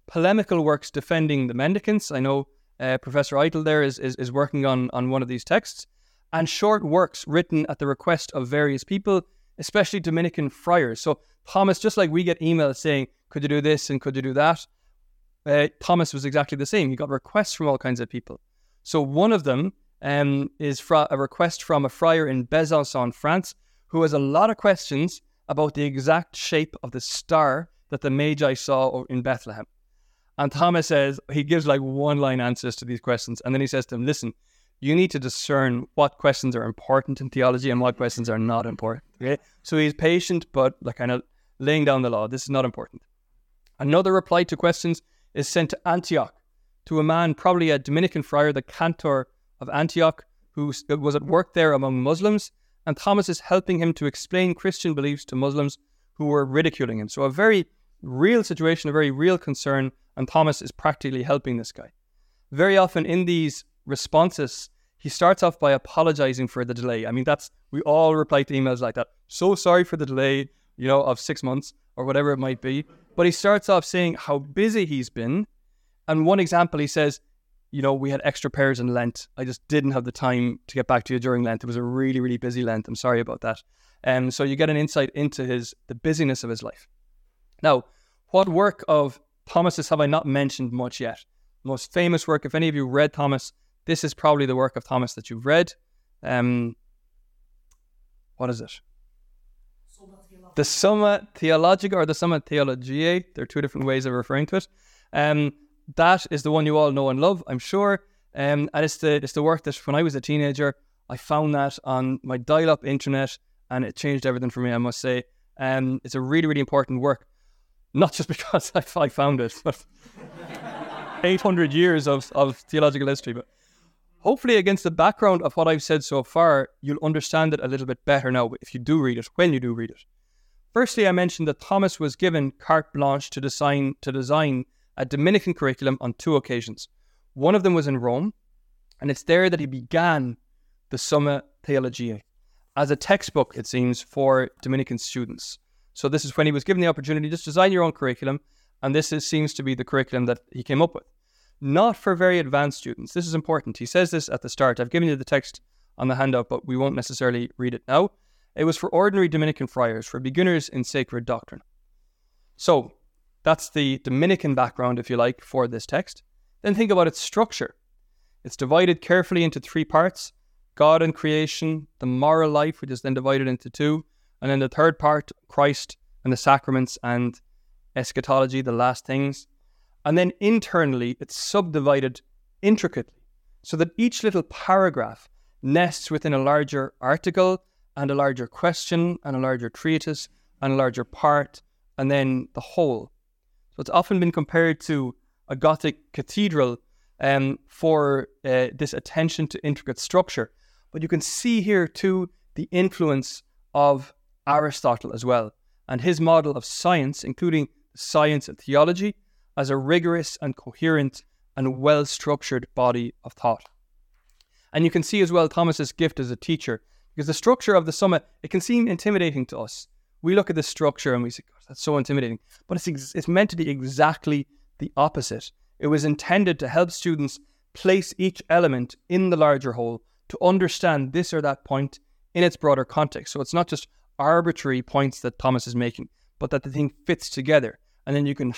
polemical works defending the mendicants. I know Professor Eitel there is working on one of these texts, and short works written at the request of various people, especially Dominican friars. So Thomas, just like we get emails saying, could you do this and could you do that? Thomas was exactly the same. He got requests from all kinds of people. So one of them is a request from a friar in Besançon, France, who has a lot of questions about the exact shape of the star that the Magi saw in Bethlehem. And Thomas says, he gives like one-line answers to these questions. And then he says to him, listen, you need to discern what questions are important in theology and what questions are not important. Okay? So he's patient, but like kind of laying down the law. This is not important. Another reply to questions is sent to Antioch, to a man, probably a Dominican friar, the cantor of Antioch, who was at work there among Muslims. And Thomas is helping him to explain Christian beliefs to Muslims who were ridiculing him. So a very real situation, a very real concern. And Thomas is practically helping this guy. Very often in these responses, he starts off by apologizing for the delay. I mean, we all reply to emails like that. So sorry for the delay, of 6 months or whatever it might be. But he starts off saying how busy he's been. And one example, he says, we had extra prayers in Lent. I just didn't have the time to get back to you during Lent. It was a really, really busy Lent. I'm sorry about that. And so you get an insight into the busyness of his life. Now, what work of Thomas's have I not mentioned much yet? The most famous work, if any of you read Thomas, this is probably the work of Thomas that you've read. What is it? Summa Theologiae. The Summa Theologiae or the Summa Theologiae, there are two different ways of referring to it. That is the one you all know and love, I'm sure. And it's the work that when I was a teenager, I found that on my dial-up internet, and it changed everything for me, I must say. It's a really, really important work, not just because I found it, but 800 years of theological history. But hopefully against the background of what I've said so far, you'll understand it a little bit better now if you do read it, when you do read it. Firstly, I mentioned that Thomas was given carte blanche to design a Dominican curriculum on two occasions. One of them was in Rome, and it's there that he began the Summa Theologiae as a textbook, it seems, for Dominican students. So this is when he was given the opportunity to just design your own curriculum, and this seems to be the curriculum that he came up with. Not for very advanced students. This is important. He says this at the start. I've given you the text on the handout, but we won't necessarily read it now. It was for ordinary Dominican friars, for beginners in sacred doctrine. So that's the Dominican background, if you like, for this text. Then think about its structure. It's divided carefully into three parts: God and creation, the moral life, which is then divided into two, and then the third part, Christ and the sacraments and eschatology, the last things. And then internally, it's subdivided intricately so that each little paragraph nests within a larger article and a larger question and a larger treatise and a larger part and then the whole. So it's often been compared to a Gothic cathedral for this attention to intricate structure. But you can see here too the influence of Aristotle as well, and his model of science, including science and theology, as a rigorous and coherent and well-structured body of thought. And you can see as well Thomas's gift as a teacher, because the structure of the Summa, it can seem intimidating to us. We look at this structure and we say, gosh, that's so intimidating. But it's meant to be exactly the opposite. It was intended to help students place each element in the larger whole to understand this or that point in its broader context. So it's not just arbitrary points that Thomas is making, but that the thing fits together. And then you can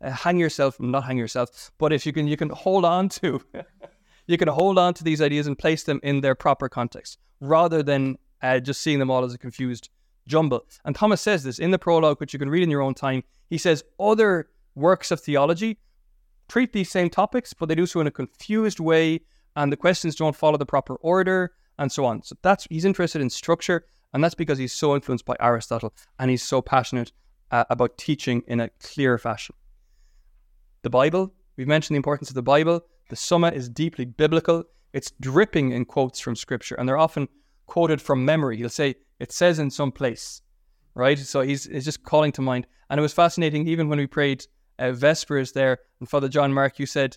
hold on to these ideas and place them in their proper context, rather than just seeing them all as a confused jumble. And Thomas says this in the prologue, which you can read in your own time. He says, other works of theology treat these same topics, but they do so in a confused way, and the questions don't follow the proper order, and so on. So he's interested in structure, and that's because he's so influenced by Aristotle, and he's so passionate about teaching in a clear fashion. The Bible, we've mentioned the importance of the Bible. The Summa is deeply biblical. It's dripping in quotes from Scripture, and they're often quoted from memory. He'll say, it says in some place, right? So he's just calling to mind. And it was fascinating, even when we prayed Vespers there, and Father John Mark, you said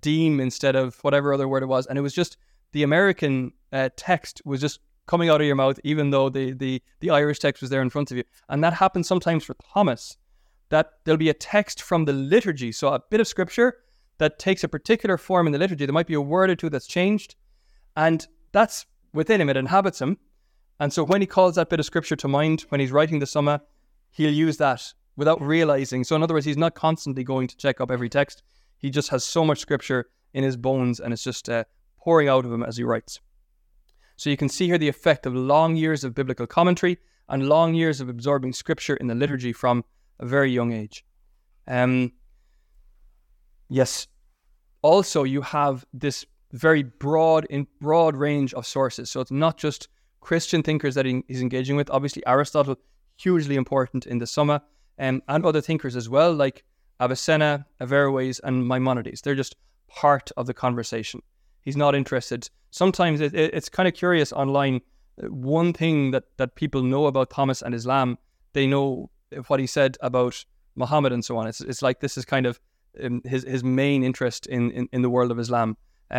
deem instead of whatever other word it was, and it was just the American text was just coming out of your mouth, even though the Irish text was there in front of you. And that happens sometimes for Thomas, that there'll be a text from the liturgy, so a bit of scripture that takes a particular form in the liturgy. There might be a word or two that's changed, and that's within him, it inhabits him. And so when he calls that bit of scripture to mind, when he's writing the Summa, he'll use that without realizing. So in other words, he's not constantly going to check up every text. He just has so much scripture in his bones, and it's just pouring out of him as he writes. So you can see here the effect of long years of biblical commentary and long years of absorbing scripture in the liturgy from a very young age. Yes. Also, you have this very broad range of sources. So it's not just Christian thinkers that he's engaging with. Obviously, Aristotle, hugely important in the Summa, and other thinkers as well, like Avicenna, Averroes, and Maimonides. They're just part of the conversation. He's not interested. Sometimes it's kind of curious online. One thing that people know about Thomas and Islam, they know what he said about Muhammad and so on. It's like this is kind of his main interest in the world of Islam. It's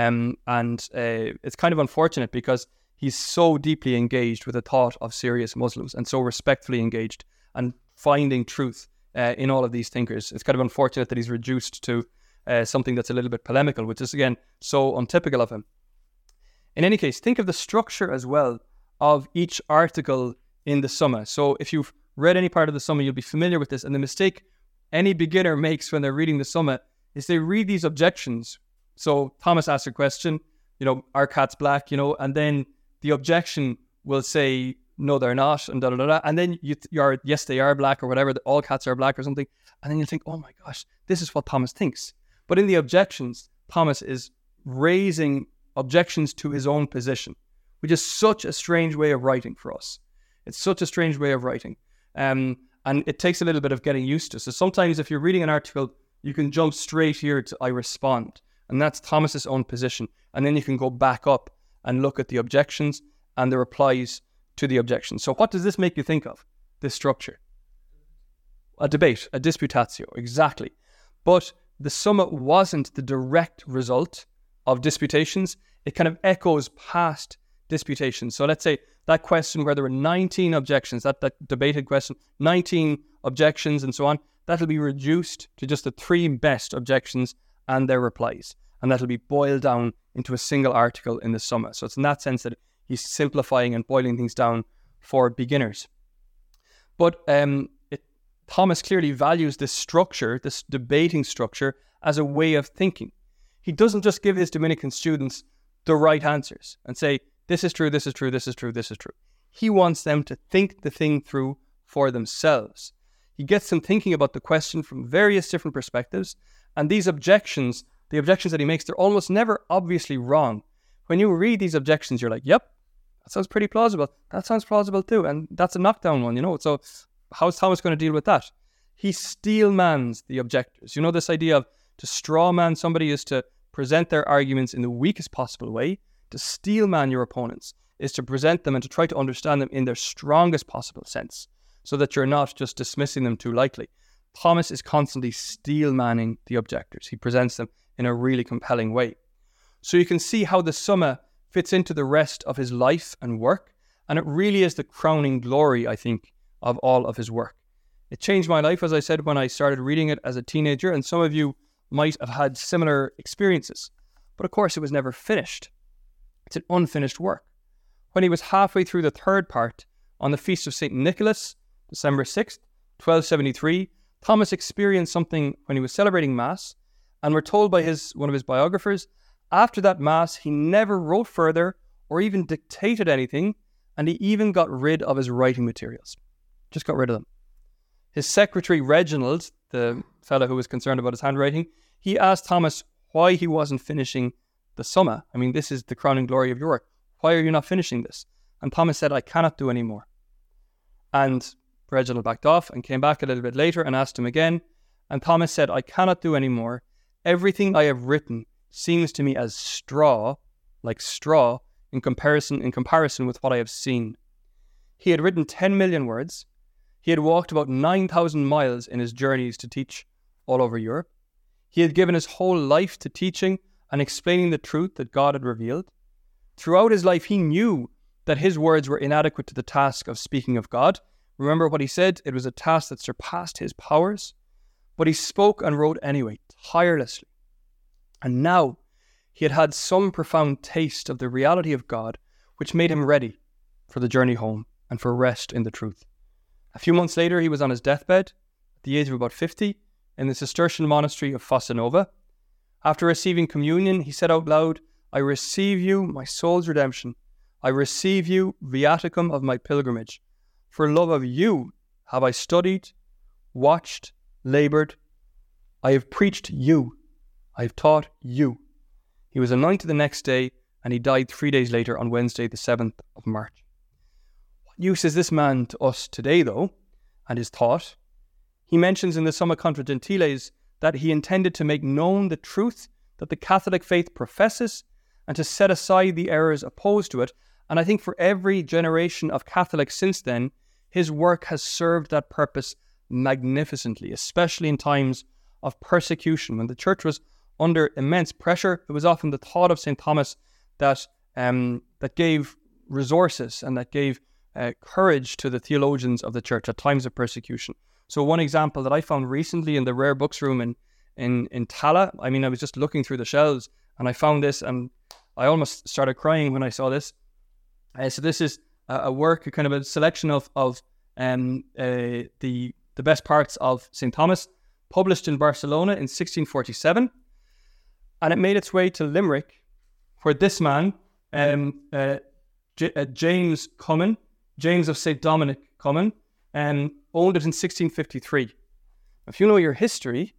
kind of unfortunate because he's so deeply engaged with the thought of serious Muslims and so respectfully engaged and finding truth in all of these thinkers. It's kind of unfortunate that he's reduced to something that's a little bit polemical, which is, again, so untypical of him. In any case, think of the structure as well of each article in the Summa. So if you've read any part of the Summa, you'll be familiar with this. And the mistake any beginner makes when they're reading the Summa is they read these objections. So Thomas asks a question, are cats black? And then the objection will say, no, they're not, and da da da da. And then you're, yes, they are black, or whatever, all cats are black or something. And then you think, oh my gosh, this is what Thomas thinks. But in the objections, Thomas is raising objections to his own position, which is such a strange way of writing for us. It's such a strange way of writing. And it takes a little bit of getting used to. So sometimes if you're reading an article, you can jump straight here to I respond. And that's Thomas's own position. And then you can go back up and look at the objections and the replies to the objections. So what does this make you think of, this structure? A debate, a disputatio, exactly. But the Summa wasn't the direct result of disputations. It kind of echoes past disputations. So let's say that question where there were 19 objections, that debated question, 19 objections and so on, that'll be reduced to just the three best objections and their replies. And that'll be boiled down into a single article in the Summa. So it's in that sense that he's simplifying and boiling things down for beginners. But Thomas clearly values this structure, this debating structure, as a way of thinking. He doesn't just give his Dominican students the right answers and say, this is true, this is true, this is true, this is true. He wants them to think the thing through for themselves. He gets them thinking about the question from various different perspectives. And these objections, the objections that he makes, they're almost never obviously wrong. When you read these objections, you're like, yep, that sounds pretty plausible. That sounds plausible too. And that's a knockdown one, you know. So how's Thomas going to deal with that? He steelmans the objectors. You know, this idea of to strawman somebody is to present their arguments in the weakest possible way. To steelman your opponents is to present them and to try to understand them in their strongest possible sense so that you're not just dismissing them too lightly. Thomas is constantly steelmanning the objectors. He presents them in a really compelling way. So you can see how the Summa fits into the rest of his life and work. And it really is the crowning glory, I think, of all of his work. It changed my life, as I said, when I started reading it as a teenager. And some of you might have had similar experiences. But of course, it was never finished. It's an unfinished work. When he was halfway through the third part, on the Feast of St. Nicholas, December 6th, 1273, Thomas experienced something when he was celebrating Mass, and we're told by one of his biographers, after that Mass, he never wrote further or even dictated anything, and he even got rid of his writing materials. Just got rid of them. His secretary, Reginald, the fellow who was concerned about his handwriting, he asked Thomas why he wasn't finishing the Summa. I mean, this is the crowning glory of your work. Why are you not finishing this? And Thomas said, I cannot do any more. And Reginald backed off and came back a little bit later and asked him again. And Thomas said, I cannot do any more. Everything I have written seems to me as straw, like straw, in comparison with what I have seen. He had written 10 million words. He had walked about 9,000 miles in his journeys to teach all over Europe. He had given his whole life to teaching and explaining the truth that God had revealed. Throughout his life, he knew that his words were inadequate to the task of speaking of God. Remember what he said? It was a task that surpassed his powers. But he spoke and wrote anyway, tirelessly. And now he had had some profound taste of the reality of God, which made him ready for the journey home and for rest in the truth. A few months later, he was on his deathbed, at the age of about 50, in the Cistercian monastery of Fossanova. After receiving communion, he said out loud, I receive you, my soul's redemption. I receive you, viaticum of my pilgrimage. For love of you have I studied, watched, laboured. I have preached you. I have taught you. He was anointed the next day, and he died 3 days later on Wednesday, the 7th of March. What use is this man to us today, though, and his thought? He mentions in the Summa Contra Gentiles that he intended to make known the truth that the Catholic faith professes and to set aside the errors opposed to it. And I think for every generation of Catholics since then, his work has served that purpose magnificently, especially in times of persecution. When the church was under immense pressure, it was often the thought of St. Thomas that gave resources and that gave courage to the theologians of the church at times of persecution. So one example that I found recently in the rare books room in Tala, I mean, I was just looking through the shelves and I found this and I almost started crying when I saw this. So this is a work, kind of a selection of the best parts of St. Thomas, published in Barcelona in 1647. And it made its way to Limerick, where this man, James Cummin, James of St. Dominic, common, and owned it in 1653. If you know your history,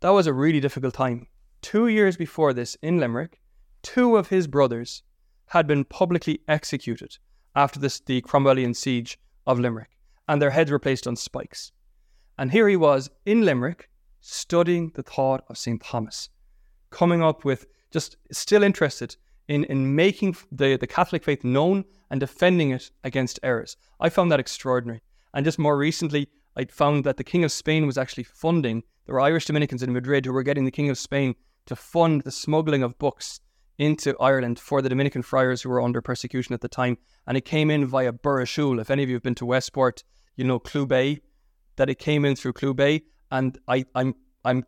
that was a really difficult time. 2 years before this, in Limerick, two of his brothers had been publicly executed after the Cromwellian siege of Limerick, and their heads were placed on spikes. And here he was in Limerick, studying the thought of St. Thomas, coming up with, just still interested in making the Catholic faith known and defending it against errors. I found that extraordinary. And just more recently, I found that the King of Spain was actually funding, there were Irish Dominicans in Madrid who were getting the King of Spain to fund the smuggling of books into Ireland for the Dominican friars who were under persecution at the time. And it came in via Burrashul. If any of you have been to Westport, you know Clew Bay, that it came in through Clew Bay. And I'm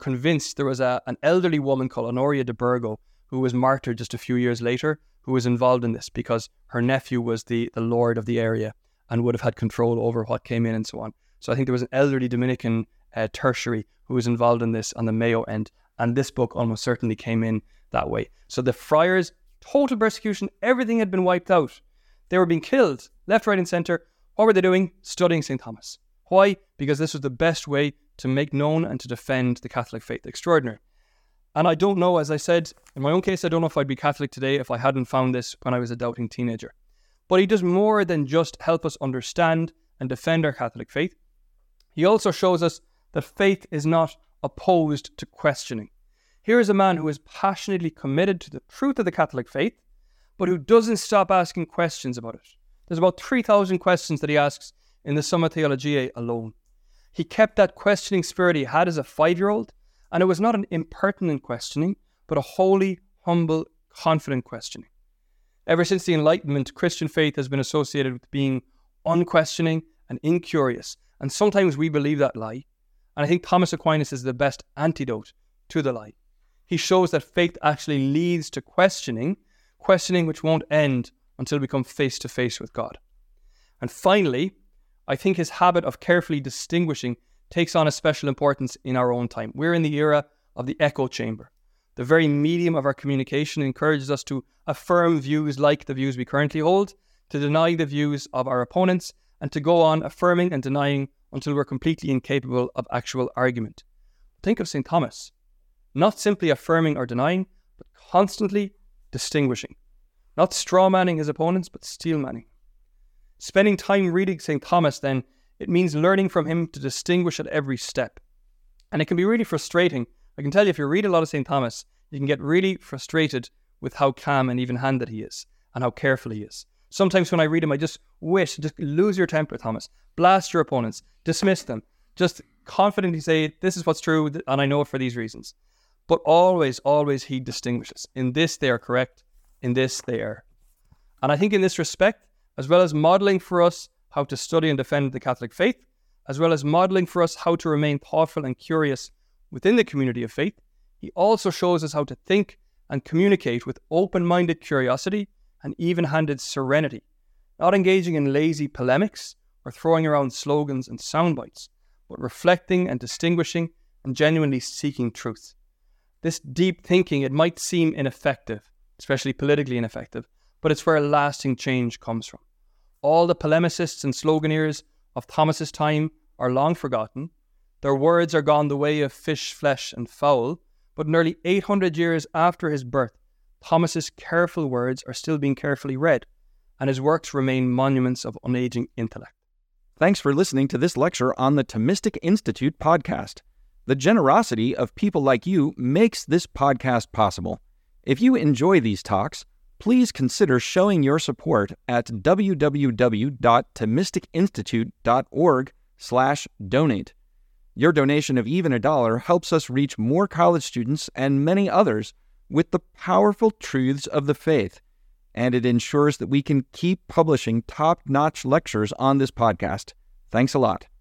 convinced there was an elderly woman called Honoria de Burgo who was martyred just a few years later, who was involved in this because her nephew was the lord of the area and would have had control over what came in and so on. So I think there was an elderly Dominican tertiary who was involved in this on the Mayo end, and this book almost certainly came in that way. So the friars, total persecution, everything had been wiped out. They were being killed left, right and centre. What were they doing? Studying St. Thomas. Why? Because this was the best way to make known and to defend the Catholic faith. Extraordinary. And I don't know, as I said, in my own case, I don't know if I'd be Catholic today if I hadn't found this when I was a doubting teenager. But he does more than just help us understand and defend our Catholic faith. He also shows us that faith is not opposed to questioning. Here is a man who is passionately committed to the truth of the Catholic faith, but who doesn't stop asking questions about it. There's about 3,000 questions that he asks in the Summa Theologiae alone. He kept that questioning spirit he had as a 5-year-old, and it was not an impertinent questioning, but a holy, humble, confident questioning. Ever since the Enlightenment, Christian faith has been associated with being unquestioning and incurious, and sometimes we believe that lie, and I think Thomas Aquinas is the best antidote to the lie. He shows that faith actually leads to questioning which won't end until we come face to face with God. And finally, I think his habit of carefully distinguishing takes on a special importance in our own time. We're in the era of the echo chamber. The very medium of our communication encourages us to affirm views like the views we currently hold, to deny the views of our opponents, and to go on affirming and denying until we're completely incapable of actual argument. Think of St. Thomas, not simply affirming or denying, but constantly distinguishing. Not straw-manning his opponents, but steel-manning. Spending time reading St. Thomas, then, it means learning from him to distinguish at every step. And it can be really frustrating. I can tell you, if you read a lot of St. Thomas, you can get really frustrated with how calm and even-handed he is and how careful he is. Sometimes when I read him, I just wish, just lose your temper, Thomas. Blast your opponents. Dismiss them. Just confidently say, this is what's true, and I know it for these reasons. But always, always he distinguishes. In this, they are correct. In this, they are. And I think in this respect, as well as modelling for us how to study and defend the Catholic faith, as well as modelling for us how to remain thoughtful and curious within the community of faith, he also shows us how to think and communicate with open-minded curiosity and even-handed serenity, not engaging in lazy polemics or throwing around slogans and soundbites, but reflecting and distinguishing and genuinely seeking truth. This deep thinking, it might seem ineffective, especially politically ineffective, but it's where lasting change comes from. All the polemicists and sloganeers of Thomas's time are long forgotten. Their words are gone the way of fish, flesh and fowl, but nearly 800 years after his birth, Thomas's careful words are still being carefully read, and his works remain monuments of unaging intellect. Thanks for listening to this lecture on the Thomistic Institute podcast. The generosity of people like you makes this podcast possible. If you enjoy these talks, please consider showing your support at www.thomisticinstitute.org/donate. Your donation of even $1 helps us reach more college students and many others with the powerful truths of the faith, and it ensures that we can keep publishing top-notch lectures on this podcast. Thanks a lot.